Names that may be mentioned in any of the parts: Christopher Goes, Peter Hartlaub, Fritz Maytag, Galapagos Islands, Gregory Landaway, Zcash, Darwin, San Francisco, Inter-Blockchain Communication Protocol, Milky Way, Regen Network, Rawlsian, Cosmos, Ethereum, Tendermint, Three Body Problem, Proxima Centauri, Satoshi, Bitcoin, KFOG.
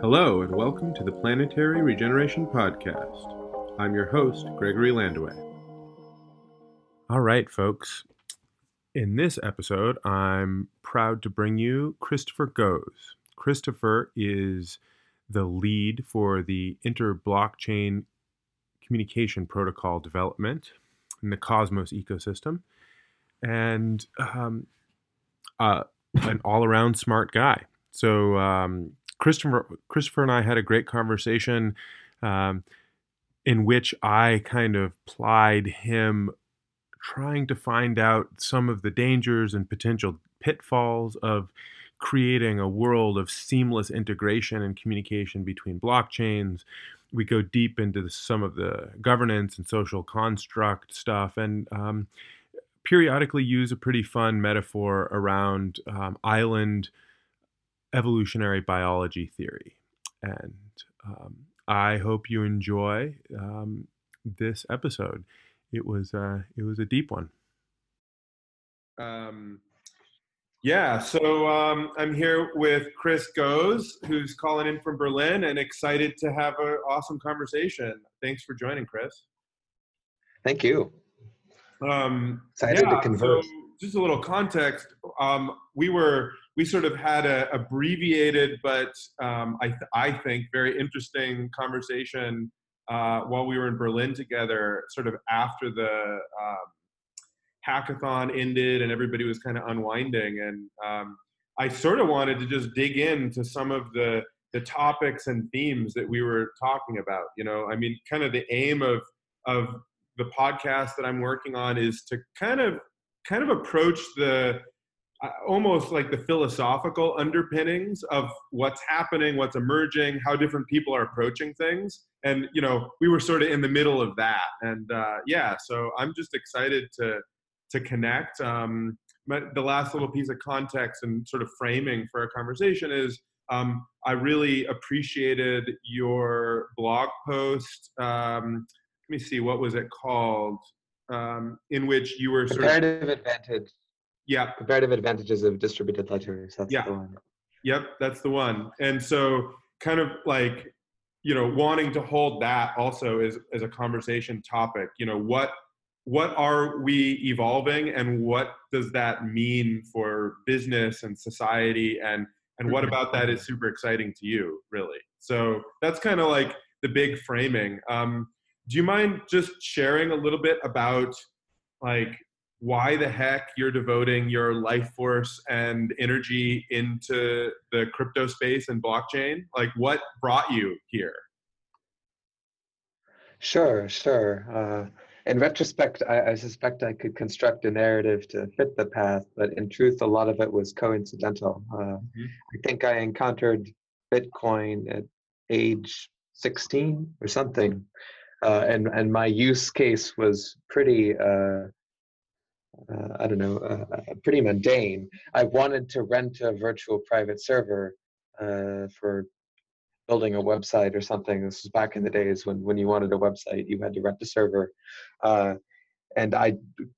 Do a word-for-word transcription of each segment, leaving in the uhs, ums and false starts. Hello and welcome to the Planetary Regeneration Podcast. I'm your host, Gregory Landaway. All right, folks. In this episode, I'm proud to bring you Christopher Goes. Christopher is the lead for the Inter-Blockchain Communication Protocol development in the Cosmos ecosystem, and um, uh, an all-around smart guy. So, um, Christopher, Christopher and I had a great conversation um, in which I kind of plied him trying to find out some of the dangers and potential pitfalls of creating a world of seamless integration and communication between blockchains. We go deep into the, some of the governance and social construct stuff, and um, periodically use a pretty fun metaphor around um, island evolutionary biology theory. And um, I hope you enjoy um, this episode. It was uh, it was a deep one. Um, yeah, so um, I'm here with Chris Goes, who's calling in from Berlin, and excited to have an awesome conversation. Thanks for joining, Chris. Thank you. Um, excited yeah, to converse. So just a little context. Um, we were. We sort of had a abbreviated, but um, I, th- I think very interesting conversation uh, while we were in Berlin together, sort of after the um, hackathon ended and everybody was kind of unwinding. And um, I sort of wanted to just dig into some of the, the topics and themes that we were talking about. You know, I mean, kind of the aim of, of the podcast that I'm working on is to kind of, kind of approach the, almost like the philosophical underpinnings of what's happening, what's emerging, how different people are approaching things. And, you know, we were sort of in the middle of that. And uh, yeah, so I'm just excited to to connect. Um, but the last little piece of context and sort of framing for our conversation is um, I really appreciated your blog post. Um, let me see, what was it called? Um, in which you were sort Comparative of- Comparative advantage. Yeah. Comparative advantages of distributed ledgers. That's yeah. the one. Yep, that's the one. And so kind of like, you know, wanting to hold that also is as a conversation topic. You know, what what are we evolving and what does that mean for business and society, and and what about that is super exciting to you, really? So that's kind of like the big framing. Um, do you mind just sharing a little bit about like why the heck you're devoting your life force and energy into the crypto space and blockchain? Like, what brought you here? Sure, sure. Uh, in retrospect, I, I suspect I could construct a narrative to fit the path, but in truth, a lot of it was coincidental. Uh, mm-hmm. I think I encountered Bitcoin at age sixteen or something, uh, and, and my use case was pretty... Uh, Uh, I don't know, uh, pretty mundane. I wanted to rent a virtual private server uh, for building a website or something. This was back in the days when, when you wanted a website, you had to rent a server. Uh, and I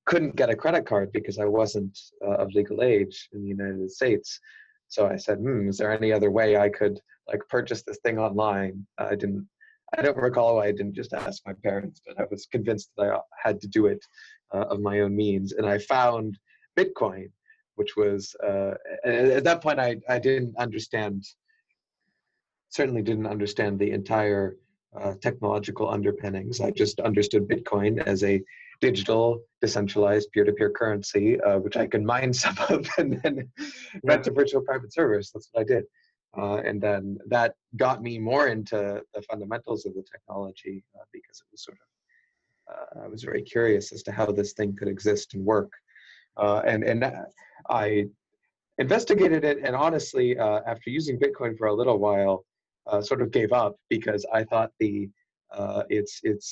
couldn't get a credit card because I wasn't uh, of legal age in the United States. So I said, hmm, is there any other way I could like purchase this thing online? I didn't, I don't recall why I didn't just ask my parents, but I was convinced that I had to do it Uh, of my own means, and I found Bitcoin, which was uh, at that point I, I didn't understand, certainly didn't understand the entire uh, technological underpinnings. I just understood Bitcoin as a digital, decentralized, peer-to-peer currency, uh, which I can mine some of and then rent a virtual private server. So that's what I did, uh, and then that got me more into the fundamentals of the technology uh, because it was sort of. Uh, I was very curious as to how this thing could exist and work, uh, and and I investigated it. And honestly, uh, after using Bitcoin for a little while, uh, sort of gave up because I thought the uh, its its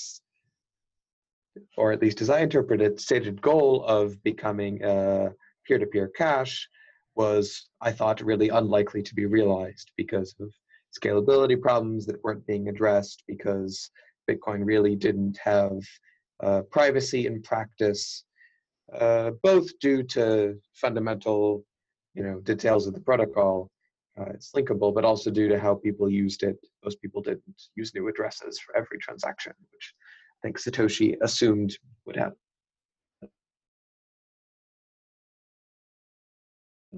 or at least as I interpret it, stated goal of becoming a peer-to-peer cash was, I thought, really unlikely to be realized because of scalability problems that weren't being addressed, because Bitcoin really didn't have uh, privacy in practice, uh, both due to fundamental, you know, details of the protocol, Uh, it's linkable, but also due to how people used it, most people didn't use new addresses for every transaction, which I think Satoshi assumed would happen.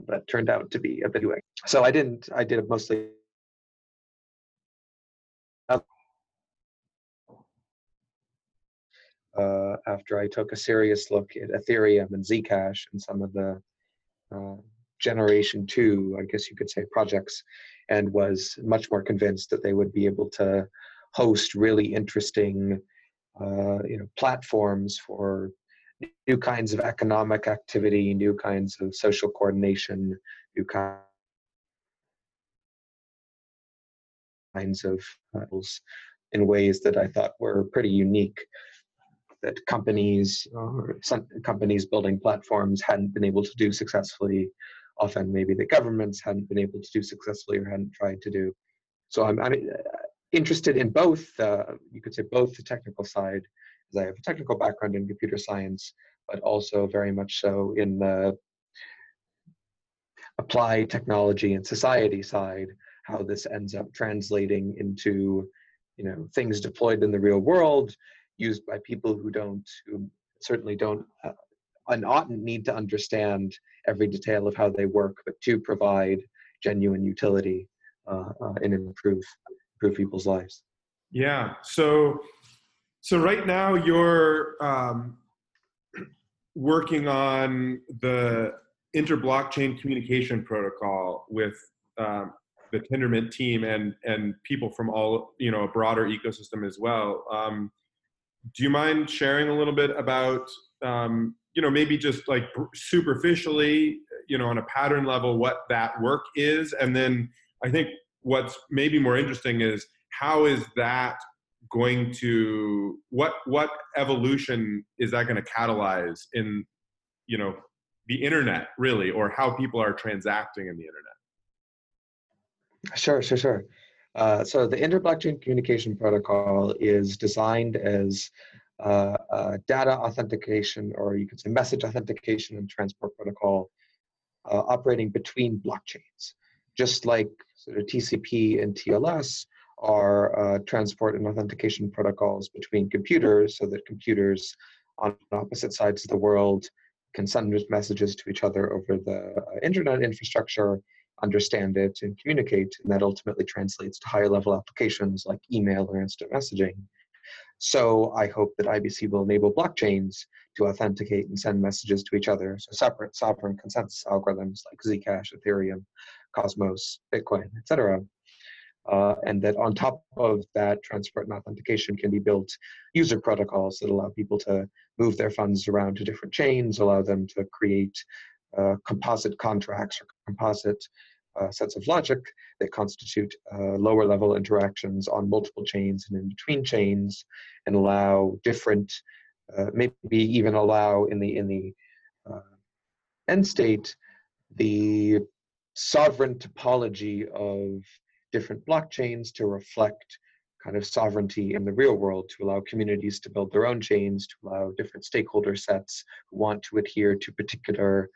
But turned out to be a bit weak. So I didn't, I did it mostly. Uh, after I took a serious look at Ethereum and Zcash and some of the uh, generation two, I guess you could say, projects, and was much more convinced that they would be able to host really interesting uh, you know, platforms for new kinds of economic activity, new kinds of social coordination, new kinds of models in ways that I thought were pretty unique, that companies or some companies building platforms hadn't been able to do successfully, often maybe the governments hadn't been able to do successfully or hadn't tried to do. So I'm, I'm interested in both, uh, you could say both the technical side, I have a technical background in computer science, but also very much so in the applied technology and society side, how this ends up translating into, you know, things deployed in the real world, used by people who don't, who certainly don't uh, and oughtn't need to understand every detail of how they work, but to provide genuine utility uh, uh, and improve, improve people's lives. Yeah, so... So right now you're um, working on the Inter-Blockchain Communication Protocol with um, the Tendermint team and and people from all, you know, a broader ecosystem as well. Um, do you mind sharing a little bit about um, you know, maybe just like superficially, you know, on a pattern level, what that work is, and then I think what's maybe more interesting is how is that going to, what what evolution is that going to catalyze in, you know, the internet really, or how people are transacting in the internet? Sure, sure, sure. Uh, so the Inter-Blockchain Communication Protocol is designed as uh, a data authentication, or you could say message authentication and transport protocol, uh, operating between blockchains, just like sort of T C P and T L S. Are uh, transport and authentication protocols between computers, so that computers on opposite sides of the world can send messages to each other over the uh, internet infrastructure, understand it, and communicate, and that ultimately translates to higher level applications like email or instant messaging. So I hope that I B C will enable blockchains to authenticate and send messages to each other, so separate sovereign consensus algorithms like Zcash, Ethereum, Cosmos, Bitcoin, et cetera. Uh, and that on top of that transport and authentication can be built user protocols that allow people to move their funds around to different chains, allow them to create uh, composite contracts or composite uh, sets of logic that constitute uh, lower level interactions on multiple chains and in between chains, and allow different, uh, maybe even allow in the, in the uh, end state, the sovereign topology of different blockchains to reflect kind of sovereignty in the real world, to allow communities to build their own chains, to allow different stakeholder sets who want to adhere to particular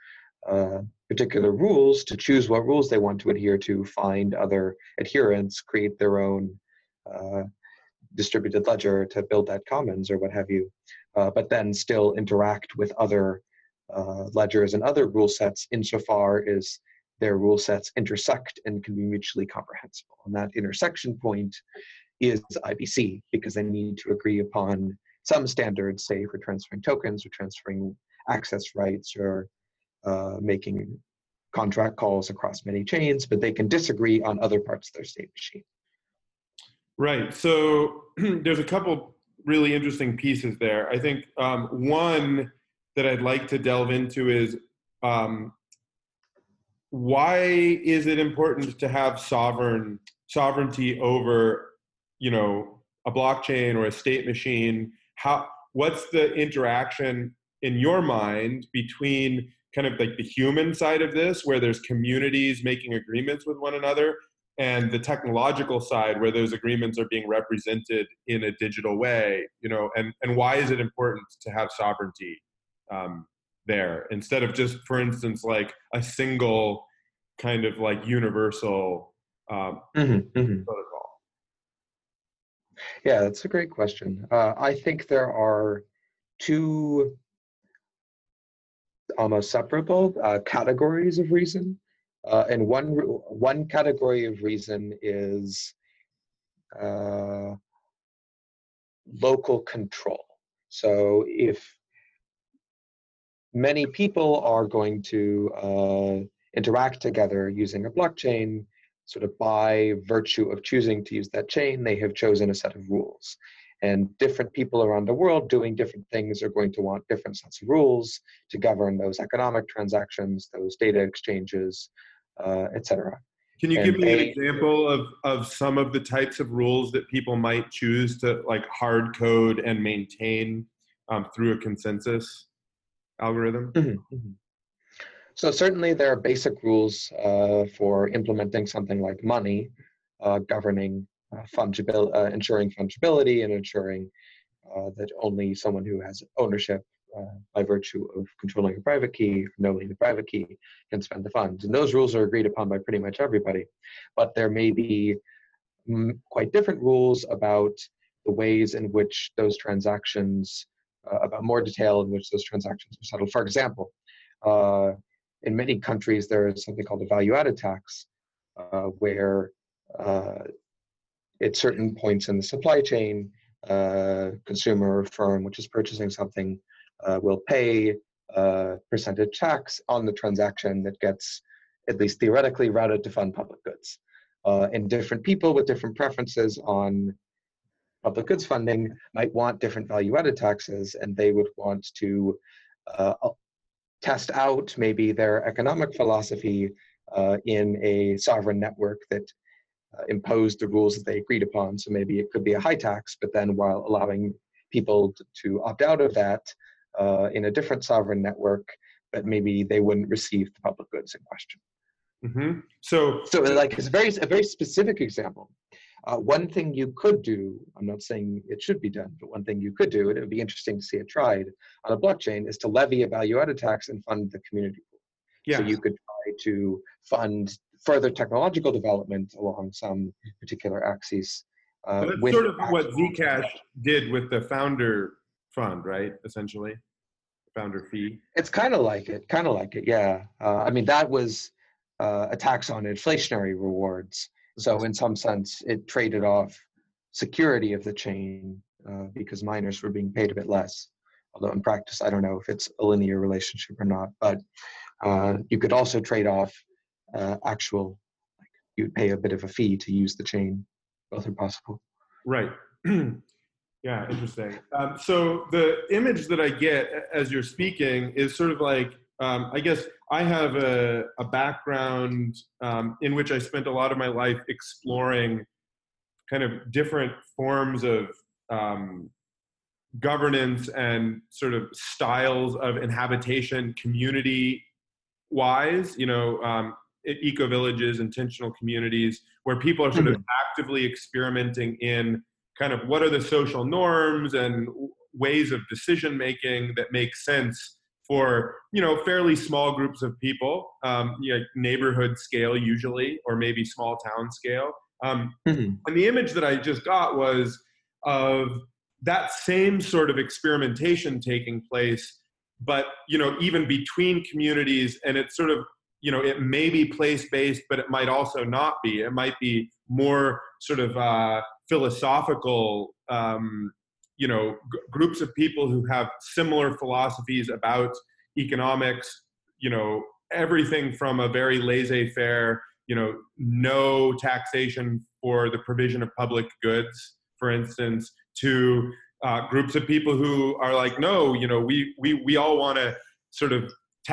uh, particular rules to choose what rules they want to adhere to, find other adherents, create their own uh, distributed ledger to build that commons or what have you, uh, but then still interact with other uh, ledgers and other rule sets insofar as their rule sets intersect and can be mutually comprehensible. And that intersection point is I B C, because they need to agree upon some standards, say for transferring tokens or transferring access rights or uh, making contract calls across many chains, but they can disagree on other parts of their state machine. Right, so there's a couple really interesting pieces there. I think um, one that I'd like to delve into is um, why is it important to have sovereign sovereignty over, you know, a blockchain or a state machine? How, what's the interaction in your mind between kind of like the human side of this, where there's communities making agreements with one another, and the technological side where those agreements are being represented in a digital way, you know, and, and why is it important to have sovereignty um, there, instead of just, for instance, like a single kind of like universal um, mm-hmm, mm-hmm. protocol? Yeah, that's a great question. Uh, I think there are two almost separable uh, categories of reason. Uh, and one, one category of reason is uh, local control. So if many people are going to uh, interact together using a blockchain, sort of by virtue of choosing to use that chain, they have chosen a set of rules. And different people around the world doing different things are going to want different sets of rules to govern those economic transactions, those data exchanges, uh, et cetera. Can you and give me a, an example of, of some of the types of rules that people might choose to like hard code and maintain um, through a consensus algorithm? Mm-hmm, mm-hmm. So certainly there are basic rules uh, for implementing something like money, uh, governing uh, fungibility, uh, ensuring fungibility, and ensuring uh, that only someone who has ownership uh, by virtue of controlling a private key, knowing the private key, can spend the funds. And those rules are agreed upon by pretty much everybody. But there may be m quite different rules about the ways in which those transactions, uh, about more detail in which those transactions are settled. For example, uh, in many countries, there is something called a value-added tax, uh, where uh, at certain points in the supply chain, uh, consumer or firm which is purchasing something uh, will pay a percentage tax on the transaction that gets, at least theoretically, routed to fund public goods. Uh, and different people with different preferences on public goods funding might want different value-added taxes, and they would want to uh, test out maybe their economic philosophy uh, in a sovereign network that uh, imposed the rules that they agreed upon. So maybe it could be a high tax, but then while allowing people to opt out of that uh, in a different sovereign network, but maybe they wouldn't receive the public goods in question. Mm-hmm. So, so like it's a very, a very specific example. Uh, one thing you could do, I'm not saying it should be done, but one thing you could do, and it would be interesting to see it tried on a blockchain, is to levy a value-added tax and fund the community pool. Yeah. So you could try to fund further technological development along some particular axis. Uh, so that's with sort of what Zcash did with the founder fund, right, essentially? Founder fee. It's kind of like it, kind of like it, yeah. Uh, I mean, that was uh, a tax on inflationary rewards. So in some sense, it traded off security of the chain uh, because miners were being paid a bit less. Although in practice, I don't know if it's a linear relationship or not. But uh, you could also trade off uh, actual, like you'd pay a bit of a fee to use the chain. Both are possible. Right. Yeah, interesting. Um, so the image that I get as you're speaking is sort of like, Um, I guess I have a, a background um, in which I spent a lot of my life exploring kind of different forms of um, governance and sort of styles of inhabitation community-wise, you know, um, eco-villages, intentional communities, where people are sort mm-hmm. of actively experimenting in kind of what are the social norms and ways of decision-making that make sense for, you know, fairly small groups of people, um, you know, neighborhood scale usually, or maybe small town scale. Um, mm-hmm. And the image that I just got was of that same sort of experimentation taking place, but, you know, even between communities, and it's sort of, you know, it may be place-based, but it might also not be. It might be more sort of uh, philosophical um you know, g groups of people who have similar philosophies about economics, you know, everything from a very laissez-faire, you know, no taxation for the provision of public goods, for instance, to uh, groups of people who are like, no, you know, we, we, we all want to sort of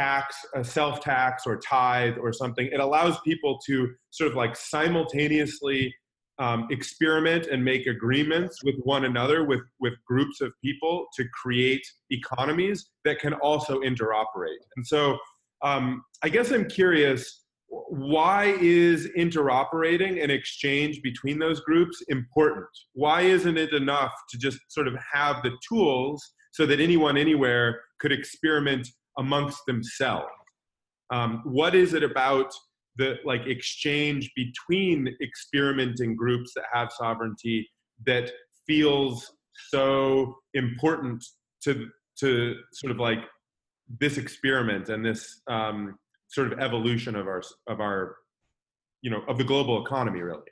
tax, a self-tax or tithe or something. It allows people to sort of like simultaneously Um, experiment and make agreements with one another, with, with groups of people, to create economies that can also interoperate. And so um, I guess I'm curious, why is interoperating and exchange between those groups important? Why isn't it enough to just sort of have the tools so that anyone anywhere could experiment amongst themselves? Um, what is it about the like exchange between experimenting groups that have sovereignty that feels so important to to sort of like this experiment and this um, sort of evolution of our of our you know of the global economy, really.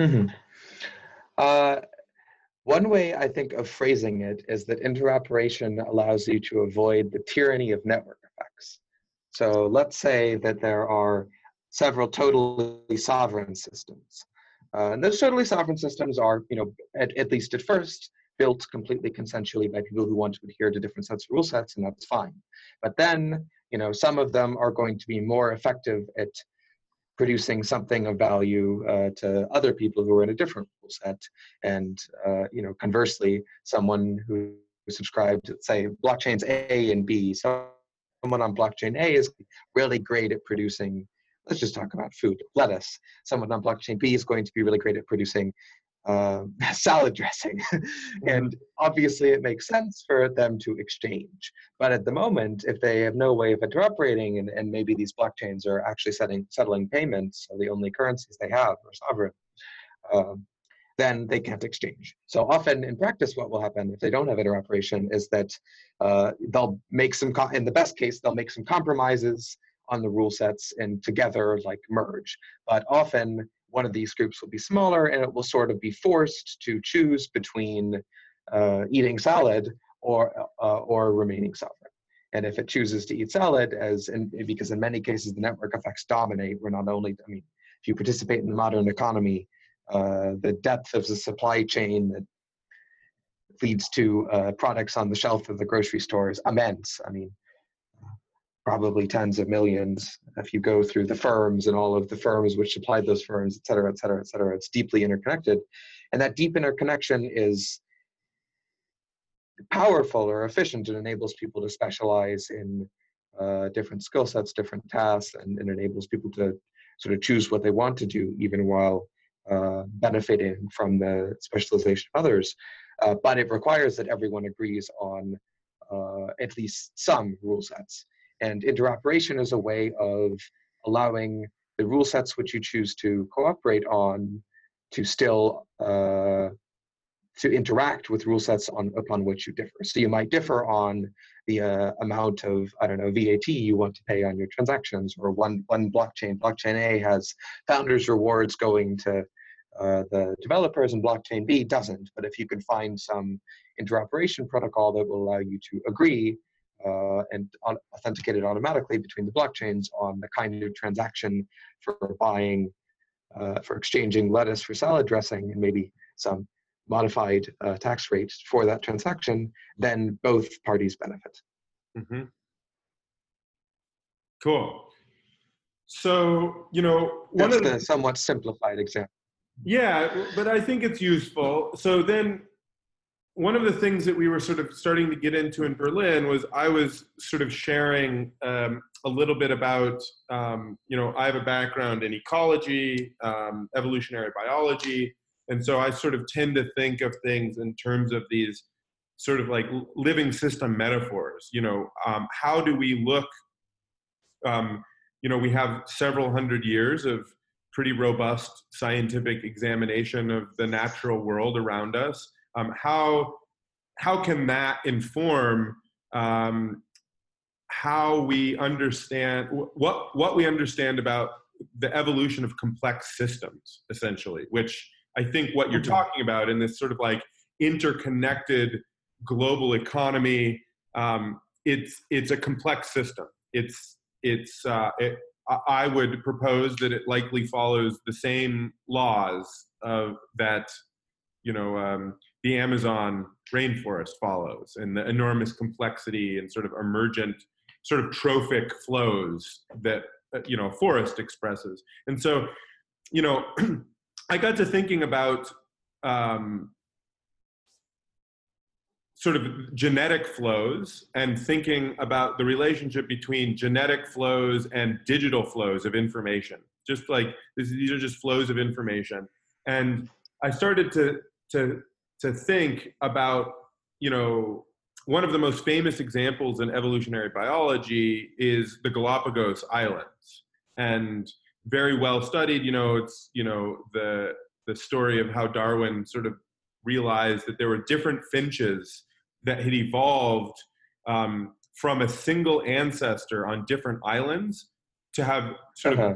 Mm-hmm. Uh, one way I think of phrasing it is that interoperation allows you to avoid the tyranny of network effects. So let's say that there are several totally sovereign systems. Uh, and those totally sovereign systems are, you know, at, at least at first, built completely consensually by people who want to adhere to different sets of rule sets, and that's fine. But then, you know, some of them are going to be more effective at producing something of value uh, to other people who are in a different rule set. And, uh, you know, conversely, someone who subscribed to, say, blockchains A and B, someone on blockchain A is really great at producing, let's just talk about food, lettuce. Someone on blockchain B is going to be really great at producing uh, salad dressing. And obviously it makes sense for them to exchange. But at the moment, if they have no way of interoperating, and, and maybe these blockchains are actually setting, settling payments, so the only currencies they have are sovereign, uh, then they can't exchange. So often in practice, what will happen if they don't have interoperation is that uh, they'll make some, in the best case, they'll make some compromises on the rule sets and together like merge. But often one of these groups will be smaller and it will sort of be forced to choose between uh, eating salad or uh, or remaining sovereign. And if it chooses to eat salad, as in, because in many cases the network effects dominate, we're not only, I mean, if you participate in the modern economy, uh, the depth of the supply chain that leads to uh, products on the shelf of the grocery store is immense. I mean, probably tens of millions. If you go through the firms and all of the firms which supplied those firms, et cetera, et cetera, et cetera, it's deeply interconnected. And that deep interconnection is powerful or efficient. It enables people to specialize in uh, different skill sets, different tasks, and, and enables people to sort of choose what they want to do, even while uh, benefiting from the specialization of others. Uh, but it requires that everyone agrees on uh, at least some rule sets. And interoperation is a way of allowing the rule sets which you choose to cooperate on to still uh, to interact with rule sets on, upon which you differ. So you might differ on the uh, amount of, I don't know, V A T you want to pay on your transactions, or one, one blockchain. Blockchain A has founders' rewards going to uh, the developers, and blockchain B doesn't. But if you can find some interoperation protocol that will allow you to agree Uh, and authenticated automatically between the blockchains on the kind of transaction for buying, uh, for exchanging lettuce for salad dressing, and maybe some modified uh, tax rate for that transaction, then both parties benefit. Mm-hmm. Cool. So, you know, one That's of the, the somewhat simplified example. Yeah, but I think it's useful. So then, one of the things that we were sort of starting to get into in Berlin was I was sort of sharing um, a little bit about, um, you know, I have a background in ecology, um, evolutionary biology. And so I sort of tend to think of things in terms of these sort of like living system metaphors. You know, um, how do we look, um, you know, we have several hundred years of pretty robust scientific examination of the natural world around us. Um, how how can that inform um, how we understand what what we understand about the evolution of complex systems, essentially? Which I think what you're talking about in this sort of like interconnected global economy, um, it's it's a complex system. It's it's uh, it, I would propose that it likely follows the same laws of that you know. Um, the Amazon rainforest follows, and the enormous complexity and sort of emergent, sort of trophic flows that, you know, forest expresses. And so, you know, I got to thinking about um, sort of genetic flows and thinking about the relationship between genetic flows and digital flows of information. Just like, this, these are just flows of information. And I started to, to, to think about, you know, one of the most famous examples in evolutionary biology is the Galapagos Islands. and very well studied. You know, it's, you know, the the story of how Darwin sort of realized that there were different finches that had evolved um, from a single ancestor on different islands to have sort of uh-huh.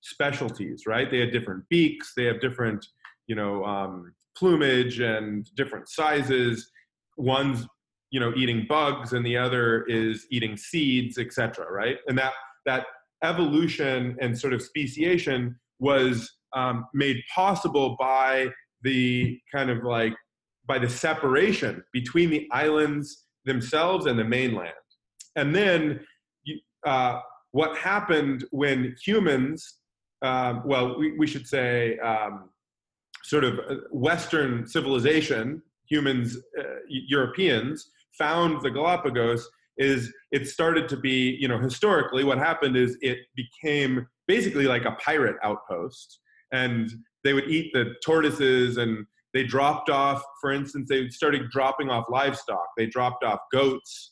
specialties, right? They had different beaks, they have different, you know, um, plumage and different sizes. One's, you know, eating bugs and the other is eating seeds, et cetera, right? And that, that evolution and sort of speciation was um, made possible by the kind of like, by the separation between the islands themselves and the mainland. And then uh, what happened when humans, uh, well, we, we should say um, sort of Western civilization, humans, uh, Europeans, found the Galapagos, is it started to be, you know, historically what happened is it became basically like a pirate outpost, and they would eat the tortoises, and they dropped off, for instance, they started dropping off livestock. They dropped off goats,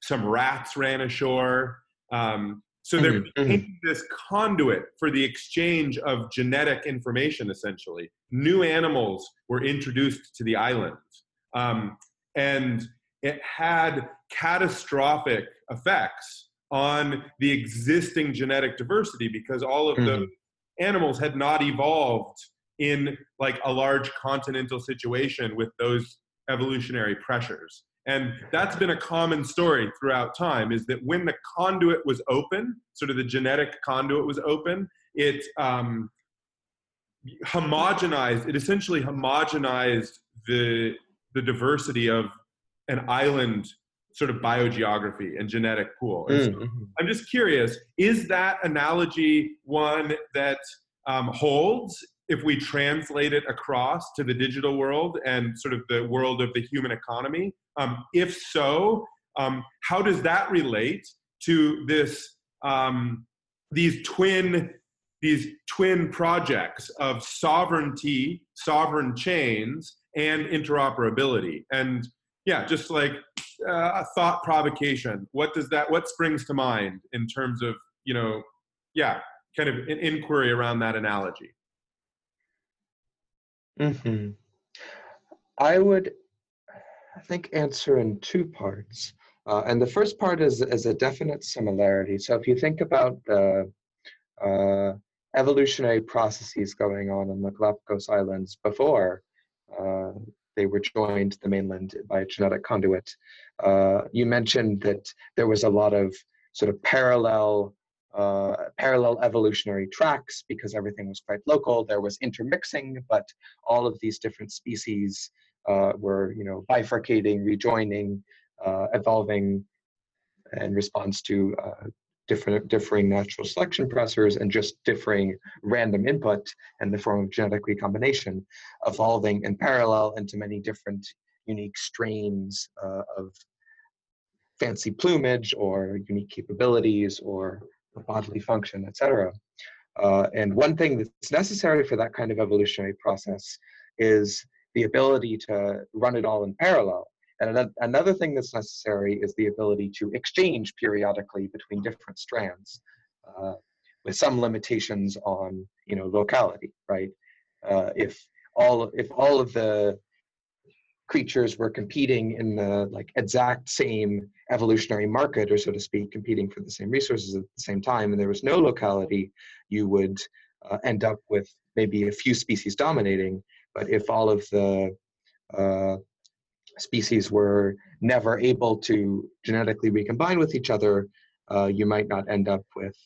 some rats ran ashore. Um, so there mm-hmm. became this conduit for the exchange of genetic information, essentially. New animals were introduced to the island. Um, and it had catastrophic effects on the existing genetic diversity because all of mm-hmm. those animals had not evolved in like a large continental situation with those evolutionary pressures. And that's been a common story throughout time, is that when the conduit was open, sort of the genetic conduit was open, it um, homogenized, it essentially homogenized the, the diversity of an island sort of biogeography and genetic pool. And mm-hmm. so I'm just curious, is that analogy one that um, holds if we translate it across to the digital world and sort of the world of the human economy? Um, if so, um, how does that relate to this, um, these twin, these twin projects of sovereignty, sovereign chains, and interoperability? And yeah, just like uh, a thought provocation. What does that, what springs to mind in terms of, you know, yeah, kind of an inquiry around that analogy? Mm-hmm. I would, I think, answer in two parts. Uh, and the first part is, is a definite similarity. So if you think about the uh, evolutionary processes going on in the Galapagos Islands before uh, they were joined to the mainland by a genetic conduit, uh, you mentioned that there was a lot of sort of parallel Uh, parallel evolutionary tracks because everything was quite local. There was intermixing, but all of these different species uh, were, you know, bifurcating, rejoining, uh, evolving in response to uh, different differing natural selection pressures and just differing random input in the form of genetic recombination, evolving in parallel into many different unique strains uh, of fancy plumage or unique capabilities or bodily function, et cetera. Uh, and one thing that's necessary for that kind of evolutionary process is the ability to run it all in parallel. And another thing that's necessary is the ability to exchange periodically between different strands, uh, with some limitations on, you know, locality. Right? Uh, if all if all of the creatures were competing in the like exact same evolutionary market, or so to speak, competing for the same resources at the same time, and there was no locality, you would uh, end up with maybe a few species dominating. But if all of the uh, species were never able to genetically recombine with each other, uh, you might not end up with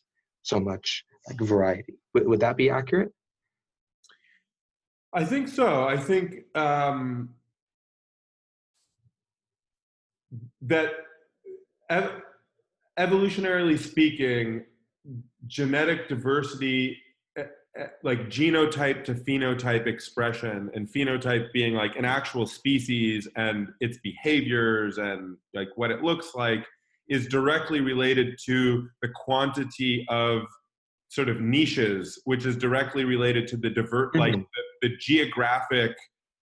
so much like variety. W- would that be accurate? I think so. I think um... that ev- evolutionarily speaking, genetic diversity, like genotype to phenotype expression, and phenotype being like an actual species and its behaviors and like what it looks like, is directly related to the quantity of sort of niches, which is directly related to the divert, mm-hmm. like the, the geographic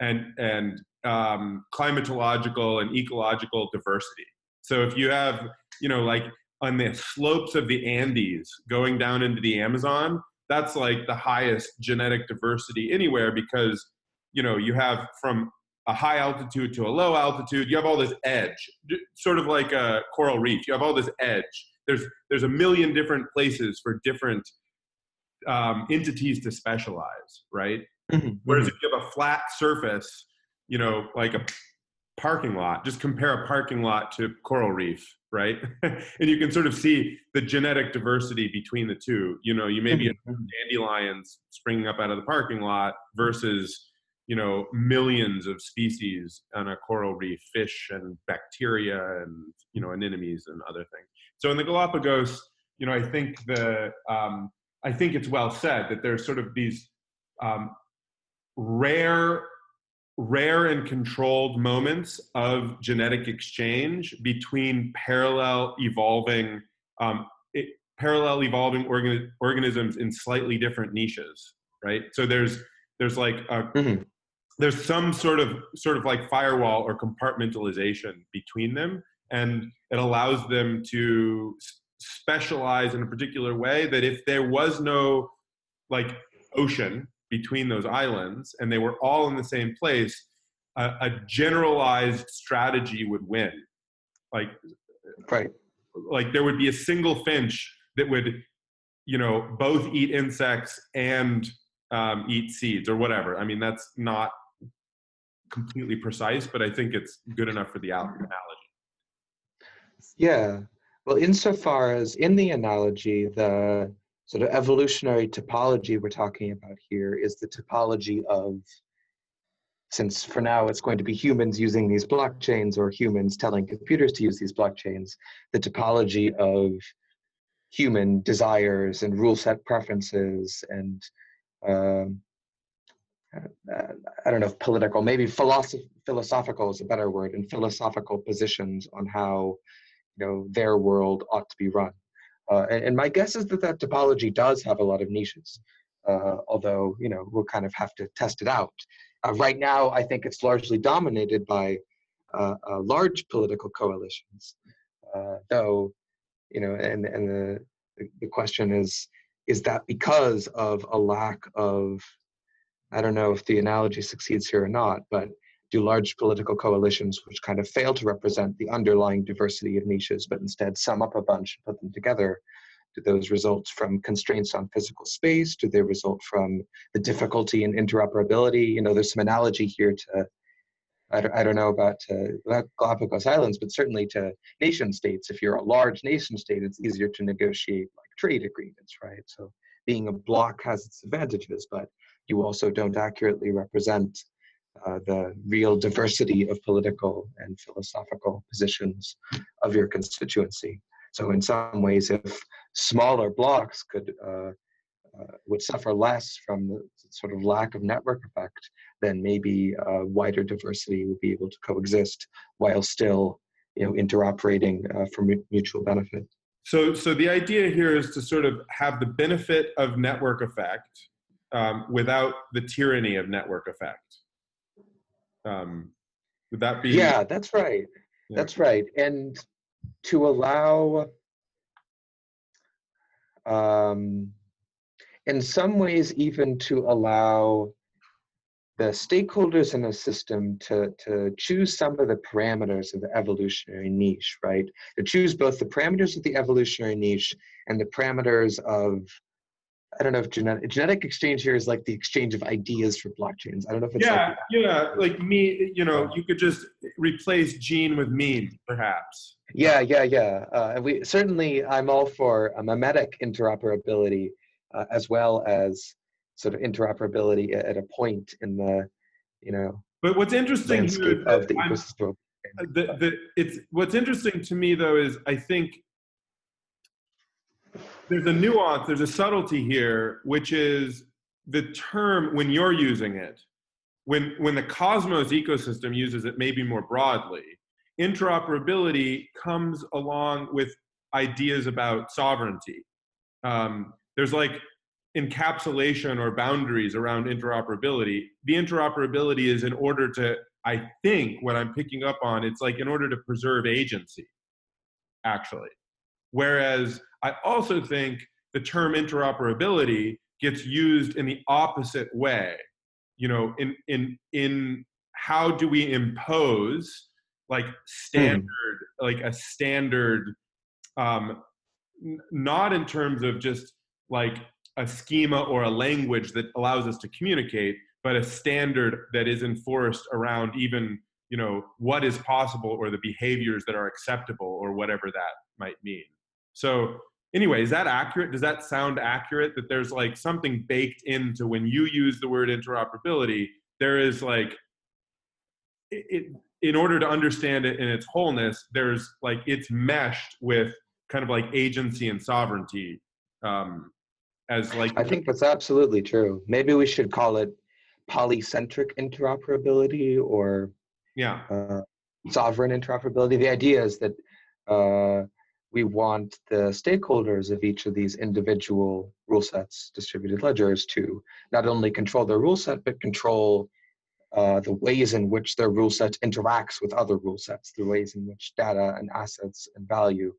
and and um, climatological and ecological diversity. So if you have, you know, like on the slopes of the Andes going down into the Amazon, that's like the highest genetic diversity anywhere, because, you know, you have from a high altitude to a low altitude, you have all this edge, sort of like a coral reef. You have all this edge. There's, there's a million different places for different um, entities to specialize, right? Whereas if you have a flat surface, you know, like a parking lot, just compare a parking lot to coral reef, right? And you can sort of see the genetic diversity between the two. You know, you may be dandelions springing up out of the parking lot versus, you know, millions of species on a coral reef, fish and bacteria and, you know, anemones and other things. So in the Galapagos, you know, I think the, um, I think it's well said that there's sort of these um, rare, rare and controlled moments of genetic exchange between parallel evolving, um, it, parallel evolving orga organisms in slightly different niches, right? So there's, there's like a, mm-hmm. there's some sort of sort of like firewall or compartmentalization between them, and it allows them to specialize in a particular way that if there was no like ocean between those islands and they were all in the same place, a, a generalized strategy would win. Like, right. like there would be a single finch that would, you know, both eat insects and Um, eat seeds or whatever. I mean, that's not completely precise, but I think it's good enough for the analogy. Yeah. Well, insofar as in the analogy, the sort of evolutionary topology we're talking about here is the topology of, since for now it's going to be humans using these blockchains or humans telling computers to use these blockchains, the topology of human desires and rule set preferences and Um, I don't know if political, maybe philosoph philosophical is a better word, and philosophical positions on how, you know, their world ought to be run. Uh, and, and my guess is that that topology does have a lot of niches, uh, although, you know, we'll kind of have to test it out. Uh, right now, I think it's largely dominated by uh, uh, large political coalitions, uh, though, you know, and, and the, the question is, is that because of a lack of, I don't know if the analogy succeeds here or not, but do large political coalitions which kind of fail to represent the underlying diversity of niches, but instead sum up a bunch and put them together, do those result from constraints on physical space? Do they result from the difficulty in interoperability? You know, there's some analogy here to, I don't, I don't know about uh, Galapagos Islands, but certainly to nation states. If you're a large nation state, it's easier to negotiate like trade agreements, right? So being a block has its advantages, but you also don't accurately represent uh, the real diversity of political and philosophical positions of your constituency. So in some ways, if smaller blocks could uh, Uh, would suffer less from the sort of lack of network effect, then maybe uh, wider diversity would be able to coexist while still, you know, interoperating uh, for mutual benefit. So, so the idea here is to sort of have the benefit of network effect um, without the tyranny of network effect. Um, would that be? Yeah, that's right. Yeah. That's right. And to allow um, in some ways, even to allow the stakeholders in a system to, to choose some of the parameters of the evolutionary niche, right? To choose both the parameters of the evolutionary niche and the parameters of, I don't know if genetic, genetic exchange here is like the exchange of ideas for blockchains. I don't know if it's yeah, like yeah, like me, you know, you could just replace gene with meme, perhaps. Yeah, yeah, yeah. Uh, and we certainly, I'm all for a memetic interoperability, Uh, as well as sort of interoperability at a point in the, you know. But what's interesting here of the ecosystem. The, the, it's what's interesting to me though is I think there's a nuance, there's a subtlety here, which is the term when you're using it, when when the Cosmos ecosystem uses it, maybe more broadly, interoperability comes along with ideas about sovereignty. Um, There's like encapsulation or boundaries around interoperability. The interoperability is in order to, I think what I'm picking up on, it's like in order to preserve agency, actually. Whereas I also think the term interoperability gets used in the opposite way. You know, in, in, in how do we impose like standard, mm. like a standard, um, not in terms of just like a schema or a language that allows us to communicate, but a standard that is enforced around even, you know, what is possible or the behaviors that are acceptable or whatever that might mean. So anyway, is that accurate? Does that sound accurate? That there's like something baked into when you use the word interoperability, there is like, it, in order to understand it in its wholeness, there's like, it's meshed with kind of like agency and sovereignty. Um, as like, I think that's absolutely true. Maybe we should call it polycentric interoperability or yeah. uh, sovereign interoperability. The idea is that uh, we want the stakeholders of each of these individual rule sets, distributed ledgers, to not only control their rule set, but control uh, the ways in which their rule set interacts with other rule sets, the ways in which data and assets and value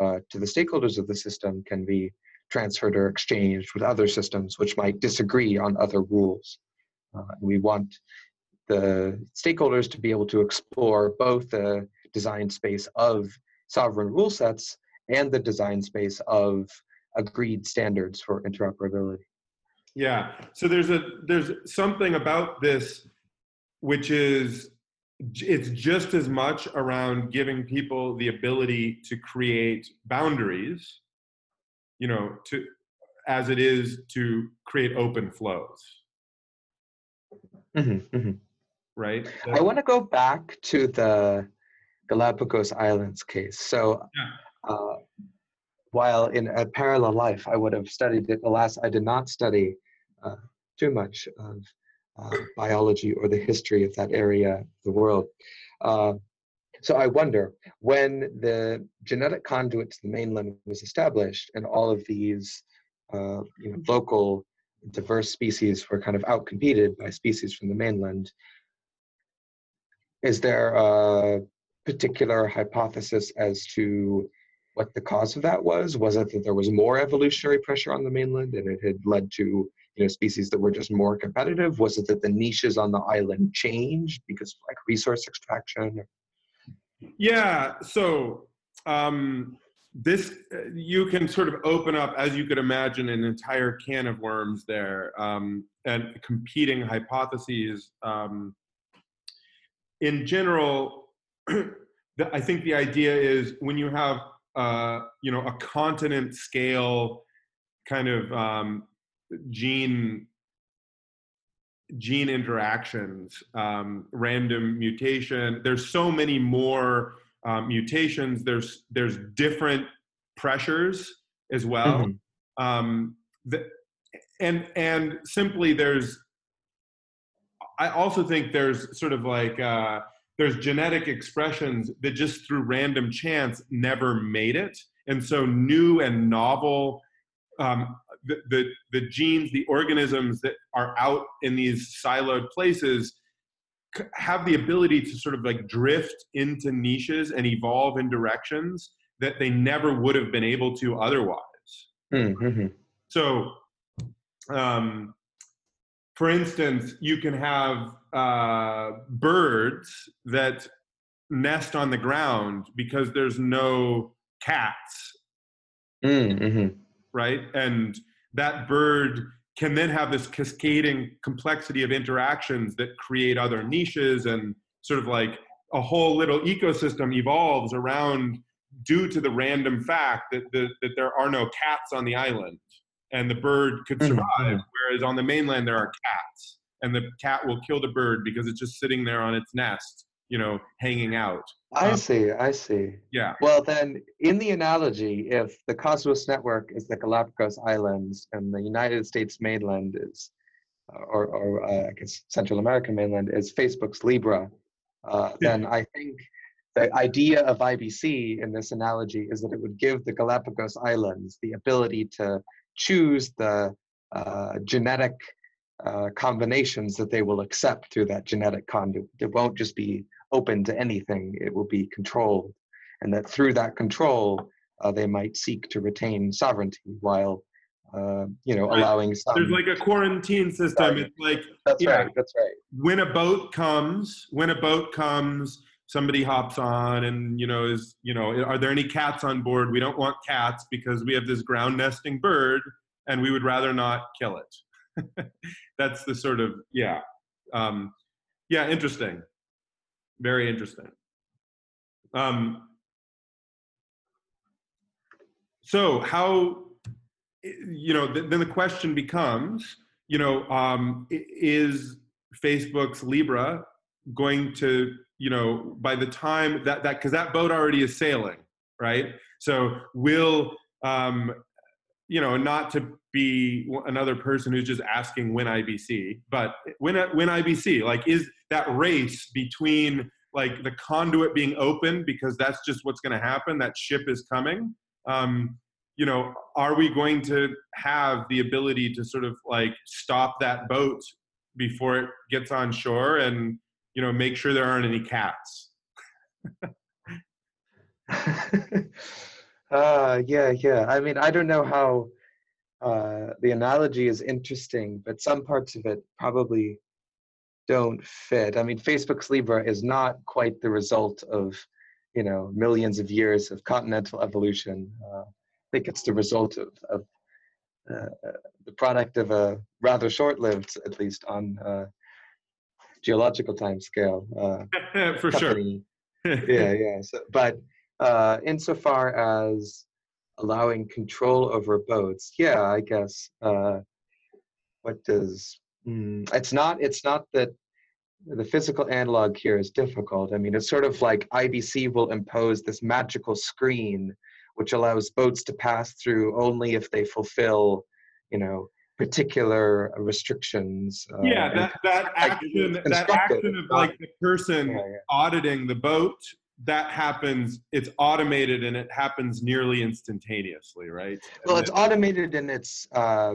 uh, to the stakeholders of the system can be transferred or exchanged with other systems which might disagree on other rules. Uh, we want the stakeholders to be able to explore both the design space of sovereign rule sets and the design space of agreed standards for interoperability. Yeah, so there's a there's something about this which is, it's just as much around giving people the ability to create boundaries, you know, to as it is to create open flows. Mm-hmm, mm-hmm. Right? So, I want to go back to the Galapagos Islands case. So yeah. uh, while in a parallel life, I would have studied it. Alas, I did not study uh, too much of uh, biology or the history of that area of the world. Uh, so I wonder, when the genetic conduit to the mainland was established and all of these uh, you know, local diverse species were kind of outcompeted by species from the mainland, is there a particular hypothesis as to what the cause of that was? Was it that there was more evolutionary pressure on the mainland and it had led to, you know, species that were just more competitive? Was it that the niches on the island changed because of like resource extraction? Yeah, so um, this, you can sort of open up, as you could imagine, an entire can of worms there, um, and competing hypotheses. Um, in general, I think the idea is when you have, uh, you know, a continent scale kind of um, gene gene interactions, um, random mutation. There's so many more um, mutations. There's there's different pressures as well, mm-hmm. um, the, and and simply there's. I also think there's sort of like. Uh, There's genetic expressions that just through random chance never made it. And so new and novel, um, the, the, the genes, the organisms that are out in these siloed places have the ability to sort of like drift into niches and evolve in directions that they never would have been able to otherwise. Mm-hmm. So, um, for instance, you can have uh, birds that nest on the ground because there's no cats, mm-hmm. right? And that bird can then have this cascading complexity of interactions that create other niches, and sort of like a whole little ecosystem evolves around due to the random fact that, the, that there are no cats on the island. And the bird could survive, mm-hmm. whereas on the mainland there are cats, and the cat will kill the bird because it's just sitting there on its nest, you know, hanging out. I um, see, I see. Yeah. Well, then, in the analogy, if the Cosmos network is the Galapagos Islands and the United States mainland is, or, or uh, I guess Central American mainland is Facebook's Libra, uh, yeah. then I think the idea of I B C in this analogy is that it would give the Galapagos Islands the ability to choose the uh, genetic uh, combinations that they will accept through that genetic conduit. It won't just be open to anything, it will be controlled. And that through that control, uh, they might seek to retain sovereignty while, uh, you know, right. allowing some. There's like a quarantine system. It's like, that's right, know, that's right. When a boat comes, when a boat comes, somebody hops on and, you know, is, you know, are there any cats on board? We don't want cats because we have this ground nesting bird and we would rather not kill it. That's the sort of, yeah. Um, yeah, interesting. Very interesting. Um, so how, you know, th then the question becomes, you know, um, is Facebook's Libra going to, you know, by the time that, that, cause that boat already is sailing, right? So will, um, you know, not to be another person who's just asking when I B C, but when, when I B C, like, is that race between like the conduit being open, because that's just what's going to happen. That ship is coming. Um, you know, are we going to have the ability to sort of like stop that boat before it gets on shore and, you know, make sure there aren't any cats? uh, yeah, yeah. I mean, I don't know how uh, the analogy is interesting, but some parts of it probably don't fit. I mean, Facebook's Libra is not quite the result of, you know, millions of years of continental evolution. Uh, I think it's the result of, of uh, the product of a rather short-lived, at least on uh, geological time scale. Uh, For company. Sure. yeah, yeah. So, but uh, insofar as allowing control over boats, yeah, I guess. Uh, what does mm, it's not? It's not that the physical analog here is difficult. I mean, it's sort of like I B C will impose this magical screen, which allows boats to pass through only if they fulfill, you know, particular restrictions. Uh, yeah, that, that action, that action of like the person yeah, yeah. auditing the boat, that happens, it's automated and it happens nearly instantaneously, right? Well, and it's it, automated and it's uh,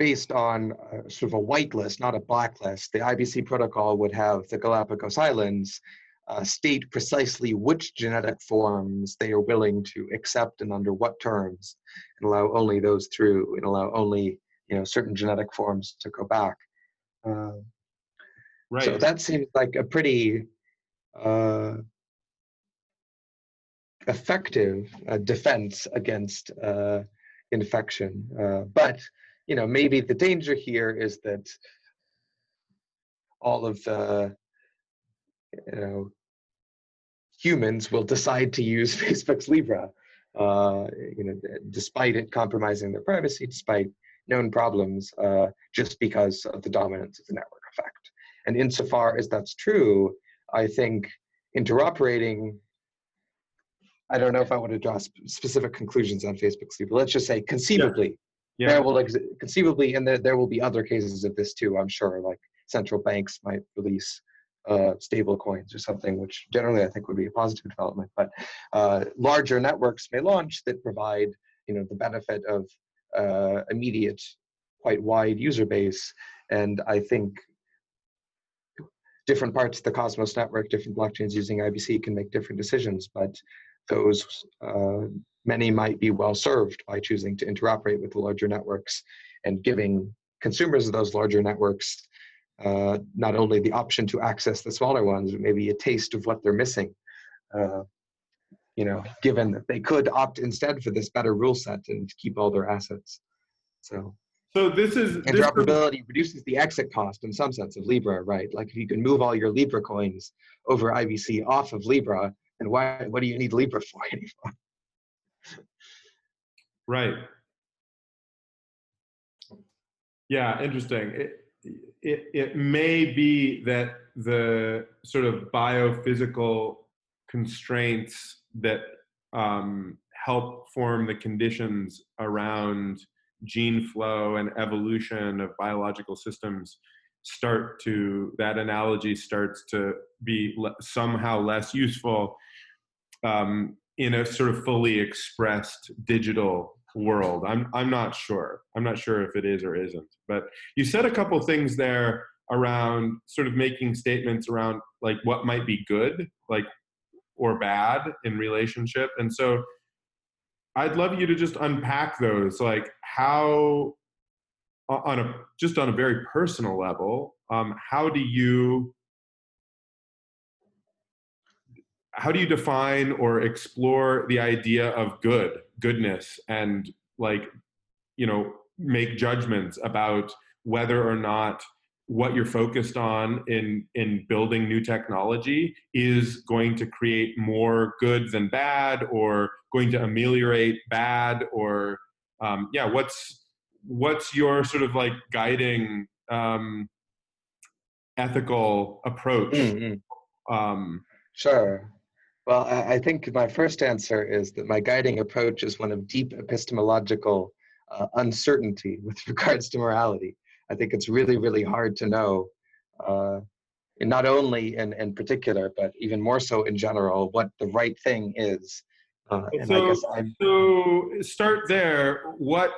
based on uh, sort of a whitelist, not a blacklist. The I B C protocol would have the Galapagos Islands uh, state precisely which genetic forms they are willing to accept and under what terms, and allow only those through, and allow only you know, certain genetic forms to go back. Uh, right. So that seems like a pretty uh, effective uh, defense against uh, infection. Uh, but, you know, maybe the danger here is that all of the, you know, humans will decide to use Facebook's Libra, uh, you know, despite it compromising their privacy, despite known problems uh, just because of the dominance of the network effect. And insofar as that's true, I think interoperating, I don't know if I want to draw sp specific conclusions on Facebook's Libra. Let's just say conceivably, yeah. Yeah. there will ex conceivably, and there, there will be other cases of this too, I'm sure, like central banks might release uh, stable coins or something, which generally I think would be a positive development, but uh, larger networks may launch that provide, you know, the benefit of Uh, immediate, quite wide user base. And I think different parts of the Cosmos network, different blockchains using I B C can make different decisions, but those, uh, many might be well served by choosing to interoperate with the larger networks and giving consumers of those larger networks uh, not only the option to access the smaller ones, but maybe a taste of what they're missing. Uh, You know, given that they could opt instead for this better rule set and keep all their assets. So, so this is interoperability reduces the exit cost in some sense of Libra, right? Like if you can move all your Libra coins over I B C off of Libra, and why? What do you need Libra for anymore? Right. Yeah, interesting. It, it it may be that the sort of biophysical constraints that um, help form the conditions around gene flow and evolution of biological systems start to, that analogy starts to be le somehow less useful um, in a sort of fully expressed digital world. I'm, I'm not sure. I'm not sure if it is or isn't. But you said a couple things there around sort of making statements around like what might be good, like, or bad in relationship. And so I'd love you to just unpack those, like how, on a just on a very personal level, um, how do you how do you define or explore the idea of good, goodness, and like, you know, make judgments about whether or not what you're focused on in in building new technology is going to create more good than bad, or going to ameliorate bad, or um, yeah, what's what's your sort of like guiding um, ethical approach? Mm-hmm. um, sure. Well, I think my first answer is that my guiding approach is one of deep epistemological uh, uncertainty with regards to morality. I think it's really, really hard to know, uh, not only in, in particular, but even more so in general, what the right thing is. Uh, and so, I guess I'm, so start there. What?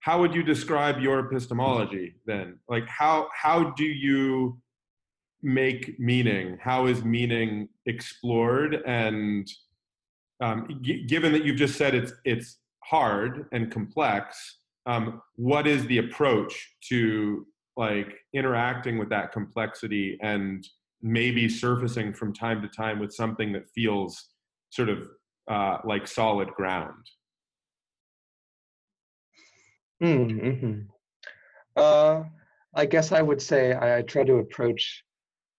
How would you describe your epistemology then? Like, how how do you make meaning? How is meaning explored? And um, g given that you've just said it's it's hard and complex, um, what is the approach to like interacting with that complexity and maybe surfacing from time to time with something that feels sort of uh, like solid ground? Mm-hmm. uh, I guess I would say I, I try to approach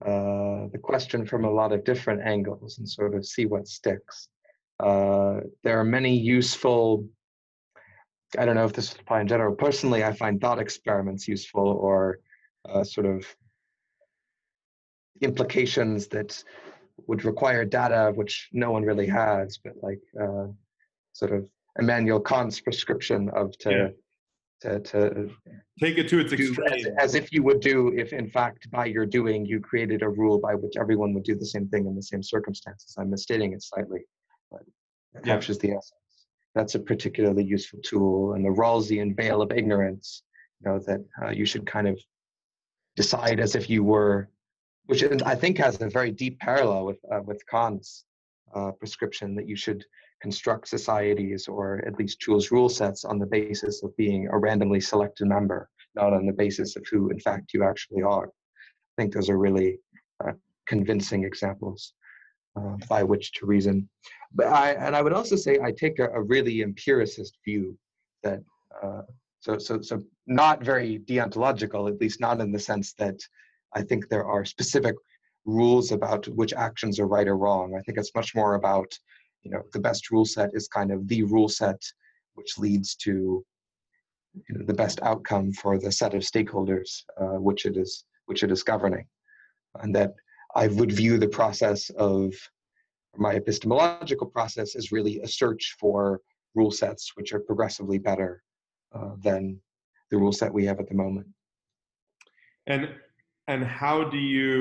uh, the question from a lot of different angles and sort of see what sticks. Uh, there are many useful, I don't know if this is probably in general. Personally, I find thought experiments useful, or uh, sort of implications that would require data which no one really has, but like uh, sort of Immanuel Kant's prescription of to, yeah. to, to take it to its extreme. As, as if you would do if, in fact, by your doing, you created a rule by which everyone would do the same thing in the same circumstances. I'm misstating it slightly, but it captures yeah. the essence. That's a particularly useful tool, and the Rawlsian veil of ignorance, you know, that uh, you should kind of decide as if you were, which I think has a very deep parallel with uh, with Kant's uh, prescription that you should construct societies, or at least choose rule sets, on the basis of being a randomly selected member, not on the basis of who, in fact, you actually are. I think those are really uh, convincing examples Uh, by which to reason. But I, and I would also say I take a, a really empiricist view that, uh, so, so, so not very deontological, at least not in the sense that I think there are specific rules about which actions are right or wrong. I think it's much more about, you know, the best rule set is kind of the rule set which leads to, you know, the best outcome for the set of stakeholders uh, which it is, which it is governing. And that I would view the process of my epistemological process as really a search for rule sets which are progressively better uh, than the rule set we have at the moment. And and how do you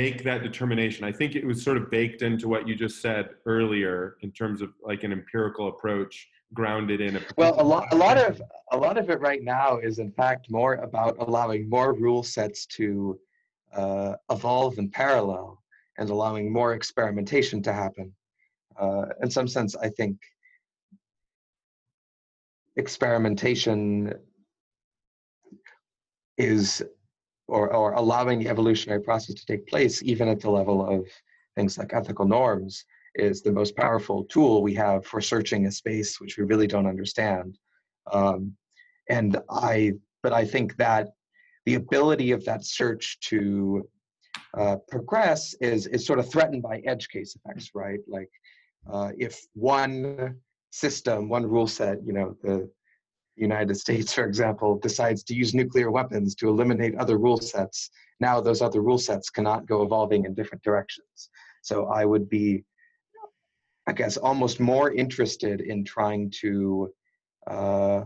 make that determination? I think it was sort of baked into what you just said earlier in terms of like an empirical approach grounded in a well, a lot, a lot of a lot of it right now is in fact more about allowing more rule sets to Uh, evolve in parallel and allowing more experimentation to happen. Uh, in some sense, I think experimentation is, or, or allowing the evolutionary process to take place, even at the level of things like ethical norms, is the most powerful tool we have for searching a space which we really don't understand. Um, and I, but I think that the ability of that search to uh, progress is, is sort of threatened by edge case effects, right? Like uh, if one system, one rule set, you know, the United States, for example, decides to use nuclear weapons to eliminate other rule sets, now those other rule sets cannot go evolving in different directions. So I would be, I guess, almost more interested in trying to uh,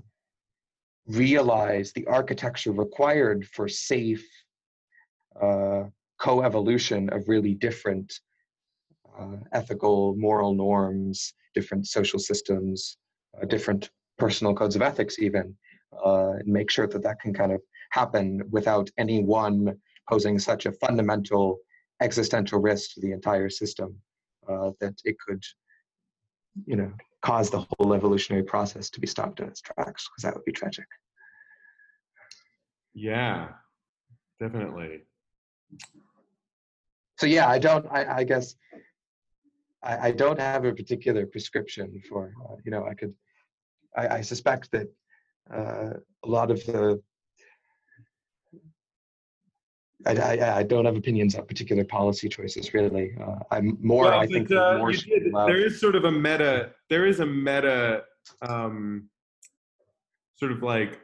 realize the architecture required for safe uh, co-evolution of really different uh, ethical, moral norms, different social systems, uh, different personal codes of ethics even, uh, and make sure that that can kind of happen without any one posing such a fundamental existential risk to the entire system uh, that it could, you know, cause the whole evolutionary process to be stopped in its tracks, because that would be tragic. Yeah, definitely. So yeah, I don't, I, I guess, I, I don't have a particular prescription for, uh, you know, I could, I, I suspect that uh, a lot of the, I, I, I don't have opinions on particular policy choices, really. Uh, I'm more, well, I think, think uh, more did, there is sort of a meta, there is a meta um, sort of like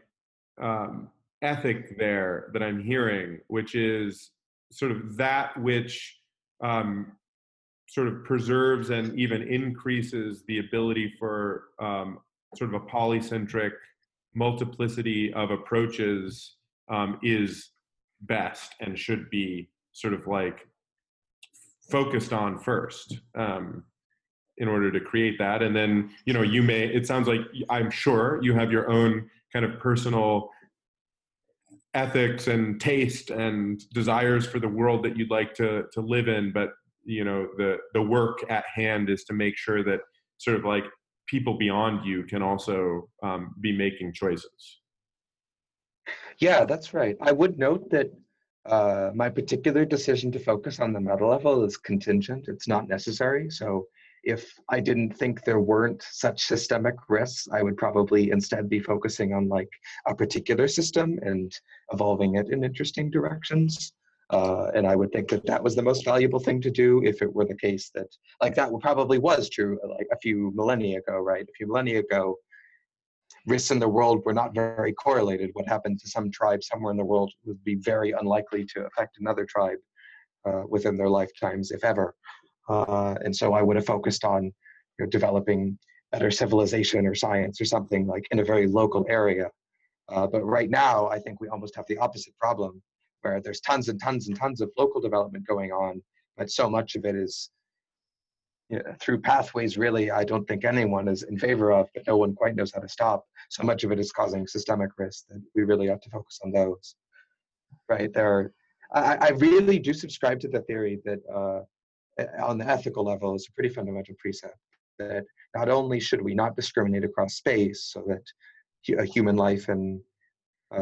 um, ethic there that I'm hearing, which is sort of that which um, sort of preserves and even increases the ability for um, sort of a polycentric multiplicity of approaches um, is best and should be sort of like focused on first um, in order to create that. And then, you know, you may, it sounds like, I'm sure you have your own kind of personal ethics and taste and desires for the world that you'd like to to live in, but you know the the work at hand is to make sure that sort of like people beyond you can also um, be making choices. Yeah, that's right. I would note that uh, my particular decision to focus on the meta level is contingent. It's not necessary. So if I didn't think there weren't such systemic risks, I would probably instead be focusing on like a particular system and evolving it in interesting directions. Uh, and I would think that that was the most valuable thing to do if it were the case that, like, that probably was true like a few millennia ago, right? A few millennia ago, risks in the world were not very correlated. What happened to some tribe somewhere in the world would be very unlikely to affect another tribe uh, within their lifetimes, if ever. Uh, and so I would have focused on you know, developing better civilization or science or something like in a very local area. Uh, but right now, I think we almost have the opposite problem, where there's tons and tons and tons of local development going on, but so much of it is you know, through pathways really I don't think anyone is in favor of, but no one quite knows how to stop. So much of it is causing systemic risk that we really ought to focus on those, right? There are, I, I really do subscribe to the theory that uh, on the ethical level is a pretty fundamental precept, that not only should we not discriminate across space so that a human life and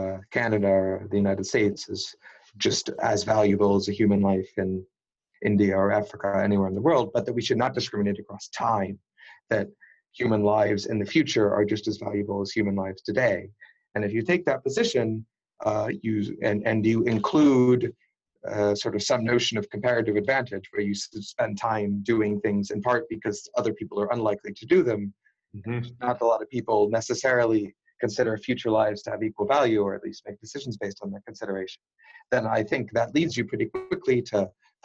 Uh, Canada or the United States is just as valuable as a human life in India or Africa, anywhere in the world, but that we should not discriminate across time, that human lives in the future are just as valuable as human lives today. And if you take that position, uh, you and, and you include uh, sort of some notion of comparative advantage where you spend time doing things in part because other people are unlikely to do them, mm-hmm. Not a lot of people necessarily consider future lives to have equal value, or at least make decisions based on that consideration, then I think that leads you pretty quickly to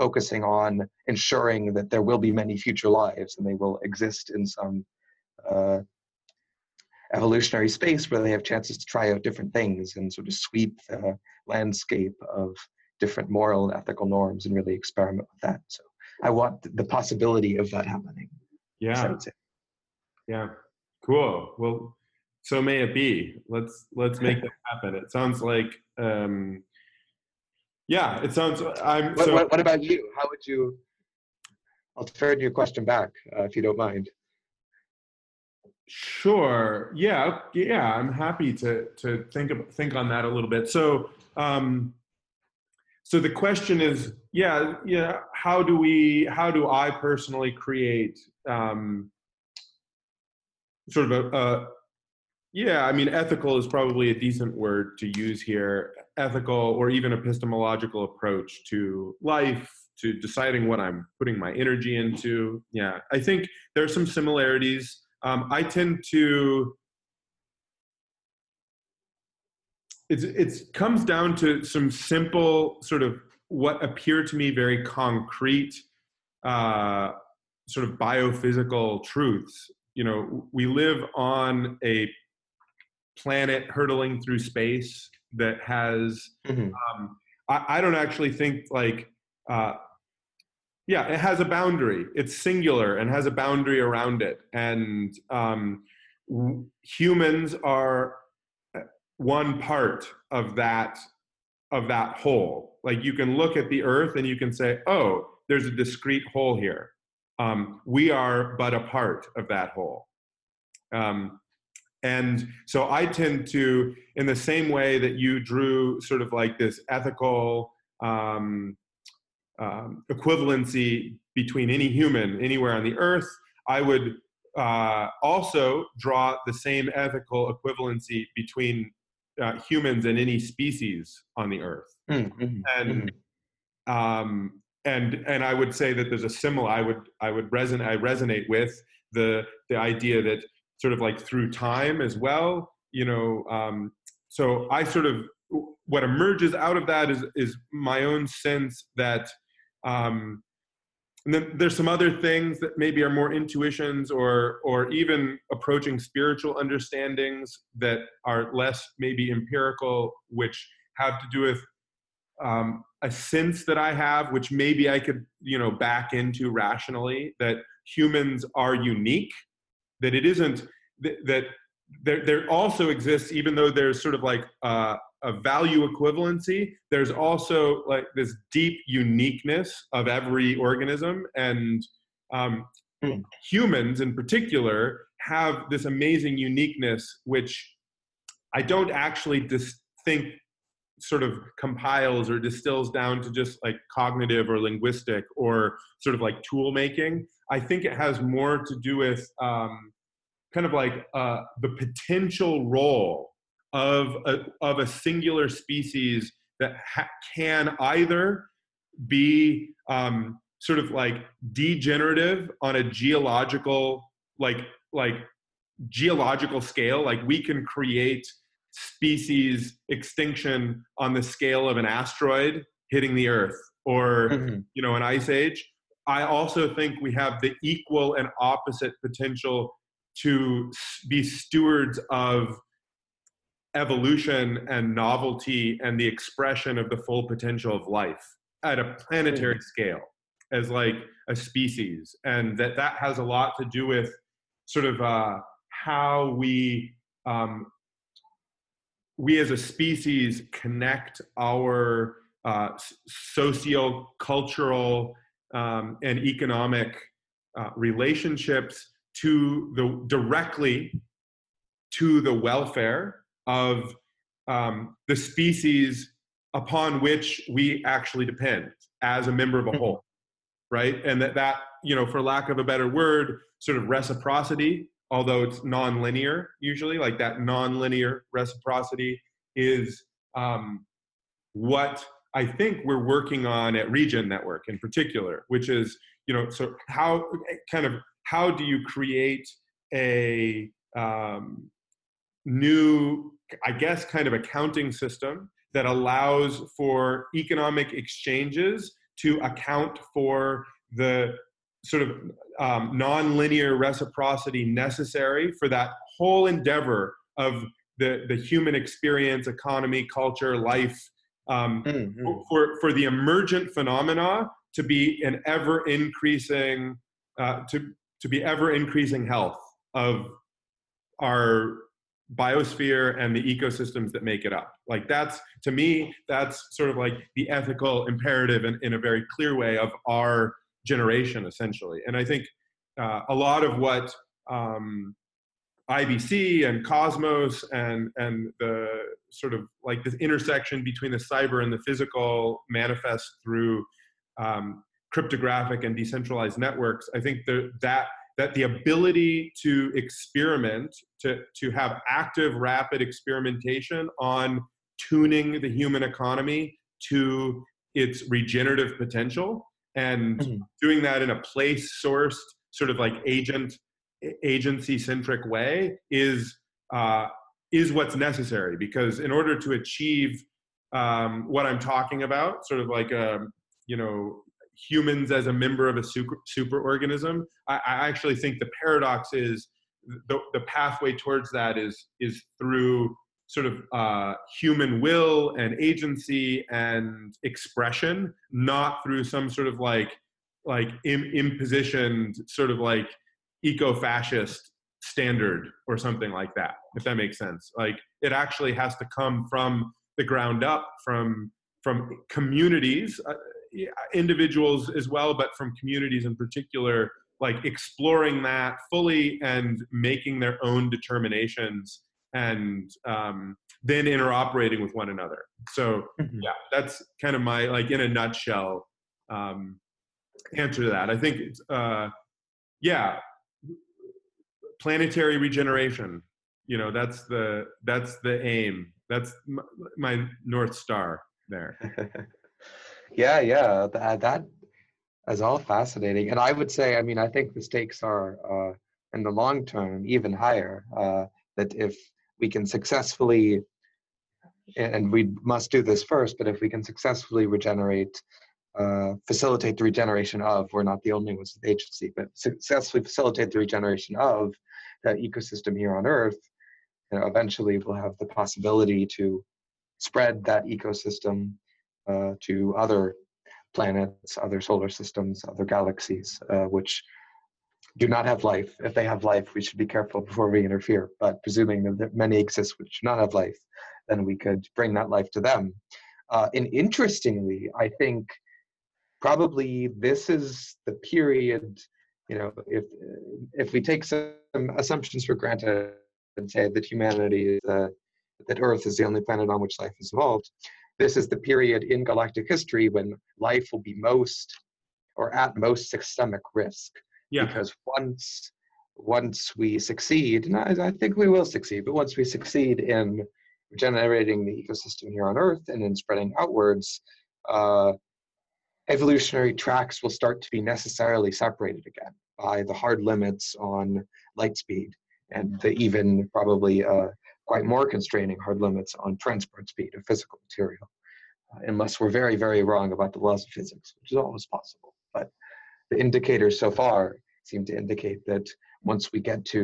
focusing on ensuring that there will be many future lives and they will exist in some uh, evolutionary space where they have chances to try out different things and sort of sweep the landscape of different moral and ethical norms and really experiment with that. So I want the possibility of that happening. Yeah. Yeah. Cool. Well, so may it be. Let's let's make that happen. It sounds like, um, yeah. It sounds. I'm. What, so, what, what about you? How would you? I'll turn your question back uh, if you don't mind. Sure. Yeah. Yeah. I'm happy to to think of, think on that a little bit. So, um, so the question is, yeah, yeah. How do we? How do I personally create um, sort of a, a yeah, I mean, ethical is probably a decent word to use here. Ethical or even epistemological approach to life, to deciding what I'm putting my energy into. Yeah, I think there are some similarities. Um, I tend to, it's it's comes down to some simple sort of what appear to me very concrete uh, sort of biophysical truths. You know, we live on a planet hurtling through space that has mm-hmm. um I, I don't actually think like uh yeah it has a boundary. It's singular and has a boundary around it, and um humans are one part of that of that whole. Like, you can look at the Earth and you can say, oh, there's a discrete whole here. Um we are but a part of that whole. Um, and so I tend to, in the same way that you drew sort of like this ethical um, um, equivalency between any human anywhere on the earth, I would uh, also draw the same ethical equivalency between uh, humans and any species on the earth. Mm-hmm. And um, and and I would say that there's a similar. I would I would resonate. I resonate with the the idea that sort of like through time as well. You know, um, so I sort of what emerges out of that is is my own sense that. Um, And then there's some other things that maybe are more intuitions or or even approaching spiritual understandings that are less maybe empirical, which have to do with um, a sense that I have, which maybe I could, you know, back into rationally, that humans are unique, that it isn't, that, that there, there also exists, even though there's sort of like uh, a value equivalency, there's also like this deep uniqueness of every organism. And um, mm. humans in particular have this amazing uniqueness, which I don't actually dis- think sort of compiles or distills down to just like cognitive or linguistic or sort of like tool making. I think it has more to do with um, kind of like uh, the potential role of a, of a singular species that ha- can either be um, sort of like degenerative on a geological, like like geological scale, like we can create species extinction on the scale of an asteroid hitting the Earth, or mm-hmm. you know, an ice age. I also think we have the equal and opposite potential to be stewards of evolution and novelty and the expression of the full potential of life at a planetary scale as like a species, and that that has a lot to do with sort of uh, how we um, we as a species connect our uh, socio-cultural um, and economic uh, relationships to the directly to the welfare of um, the species upon which we actually depend as a member of a whole, right? And that, that, you know, for lack of a better word, sort of reciprocity, although it's non-linear usually, like that non-linear reciprocity is um, what I think we're working on at Regen Network in particular, which is, you know, so how, kind of, how do you create a um, new, I guess, kind of accounting system that allows for economic exchanges to account for the sort of um, non-linear reciprocity necessary for that whole endeavor of the, the human experience, economy, culture, life, um, mm-hmm. for, for the emergent phenomena to be an ever-increasing, uh, to, to be ever-increasing health of our biosphere and the ecosystems that make it up. Like that's, to me, that's sort of like the ethical imperative in, in a very clear way of our generation, essentially. And I think uh, a lot of what um, I B C and Cosmos and, and the sort of like this intersection between the cyber and the physical manifests through um, cryptographic and decentralized networks, I think the, that that the ability to experiment, to, to have active, rapid experimentation on tuning the human economy to its regenerative potential, and mm-hmm. doing that in a place-sourced, sort of like agent, agency-centric way is, uh, is what's necessary. Because in order to achieve um, what I'm talking about, sort of like, a, you know, humans as a member of a super, super organism, I, I actually think the paradox is the, the pathway towards that is is through sort of uh, human will and agency and expression, not through some sort of like like im, impositioned sort of like eco-fascist standard or something like that, if that makes sense. Like it actually has to come from the ground up, from from communities. Uh, individuals as well, but from communities in particular like exploring that fully and making their own determinations and um, then interoperating with one another. So mm-hmm. yeah, that's kind of my, like in a nutshell, um, answer to that. I think it's, uh, yeah, planetary regeneration, you know, that's the, that's the aim. That's my, my North Star there. Yeah, yeah, that, that is all fascinating. And I would say, I mean, I think the stakes are, uh, in the long term, even higher, uh, that if we can successfully, and we must do this first, but if we can successfully regenerate, uh, facilitate the regeneration of, we're not the only ones with agency, but successfully facilitate the regeneration of that ecosystem here on Earth, you know, eventually we'll have the possibility to spread that ecosystem Uh, to other planets, other solar systems, other galaxies, uh, which do not have life. If they have life, we should be careful before we interfere. But presuming that many exist which do not have life, then we could bring that life to them. Uh, and interestingly, I think probably this is the period, you know, if if we take some assumptions for granted and say that humanity, is, uh, that Earth is the only planet on which life is evolved, this is the period in galactic history when life will be most, or at most, systemic risk. Yeah. Because once, once we succeed, and I, I think we will succeed, but once we succeed in regenerating the ecosystem here on Earth and in spreading outwards, uh, evolutionary tracks will start to be necessarily separated again by the hard limits on light speed and the even probably uh, quite more constraining hard limits on transport speed of physical material, uh, unless we're very, very wrong about the laws of physics, which is always possible. But the indicators so far seem to indicate that once we get to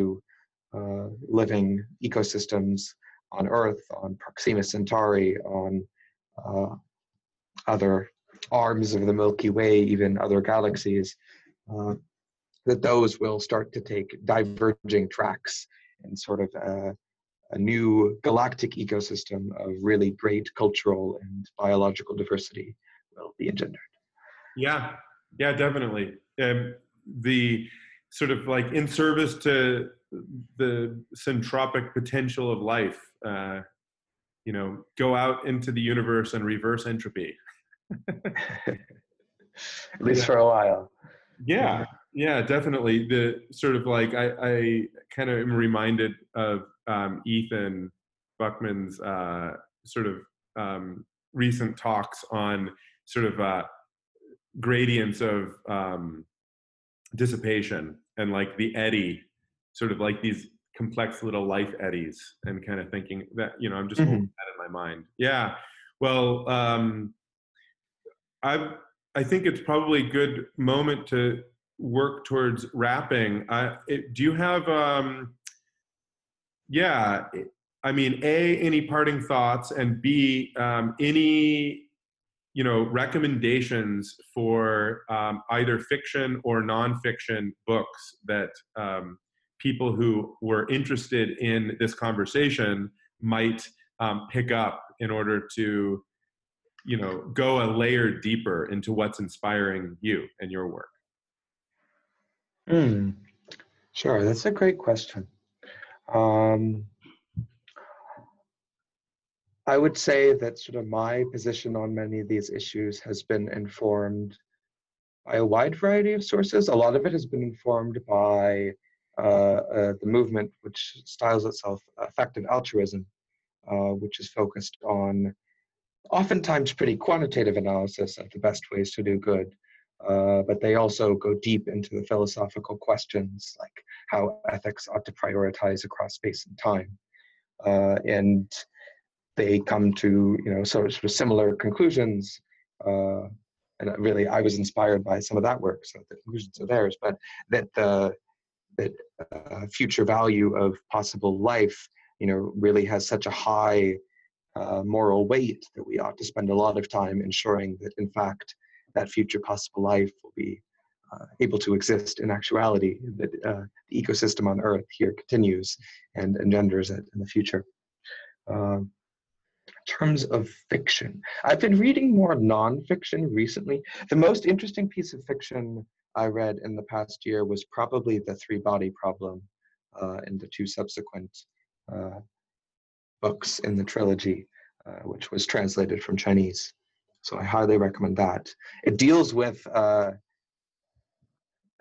uh, living ecosystems on Earth, on Proxima Centauri, on uh, other arms of the Milky Way, even other galaxies, uh, that those will start to take diverging tracks and sort of uh, a new galactic ecosystem of really great cultural and biological diversity will be engendered. Yeah, yeah, definitely. Um, the sort of like in service to the centropic potential of life, uh, you know, go out into the universe and reverse entropy. At least yeah. for a while. Yeah, yeah, definitely. The sort of like, I, I kind of am reminded of Um, Ethan Buckman's uh, sort of um, recent talks on sort of uh, gradients of um, dissipation and like the eddy, sort of like these complex little life eddies, and kind of thinking that, you know, I'm just mm-hmm. holding that in my mind. Yeah. Well, um, I I think it's probably a good moment to work towards wrapping. I, it, do you have... Um, Yeah, I mean, A, any parting thoughts, and B, um, any, you know, recommendations for um, either fiction or nonfiction books that um, people who were interested in this conversation might um, pick up in order to, you know, go a layer deeper into what's inspiring you and your work? Mm. Sure, that's a great question. Um, I would say that sort of my position on many of these issues has been informed by a wide variety of sources. A lot of it has been informed by uh, uh, the movement, which styles itself effective altruism, uh, which is focused on oftentimes pretty quantitative analysis of the best ways to do good. Uh, but they also go deep into the philosophical questions, like how ethics ought to prioritize across space and time. Uh, and they come to, you know, sort of, sort of similar conclusions. Uh, and really, I was inspired by some of that work, so the conclusions are theirs, but that the that, uh, future value of possible life, you know, really has such a high uh, moral weight that we ought to spend a lot of time ensuring that, in fact, that future possible life will be uh, able to exist in actuality, that uh, the ecosystem on Earth here continues and engenders it in the future. Uh, in terms of fiction, I've been reading more nonfiction recently. The most interesting piece of fiction I read in the past year was probably the Three Body Problem uh, and the two subsequent uh, books in the trilogy, uh, which was translated from Chinese. So I highly recommend that. It deals with uh,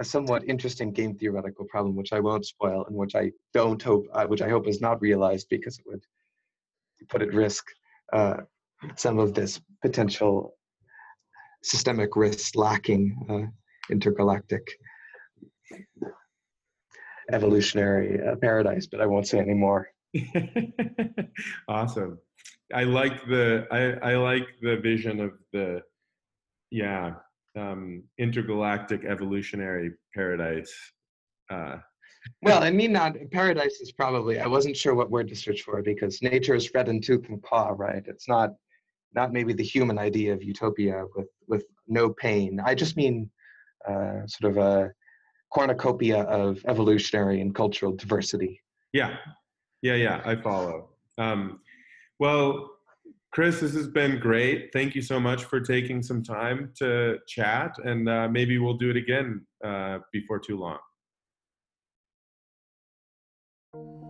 a somewhat interesting game theoretical problem, which I won't spoil, and which I don't hope, uh, which I hope is not realized, because it would put at risk uh, some of this potential systemic risk lacking uh, intergalactic evolutionary uh, paradise. But I won't say any more. Awesome. I like the I, I like the vision of the yeah um, intergalactic evolutionary paradise. Uh, well, I mean, not paradise is probably, I wasn't sure what word to search for, because nature is red in tooth and paw, right? It's not not maybe the human idea of utopia with with no pain. I just mean uh, sort of a cornucopia of evolutionary and cultural diversity. Yeah, yeah, yeah. I follow. Um, Well, Chris, this has been great. Thank you so much for taking some time to chat, and uh, maybe we'll do it again uh, before too long.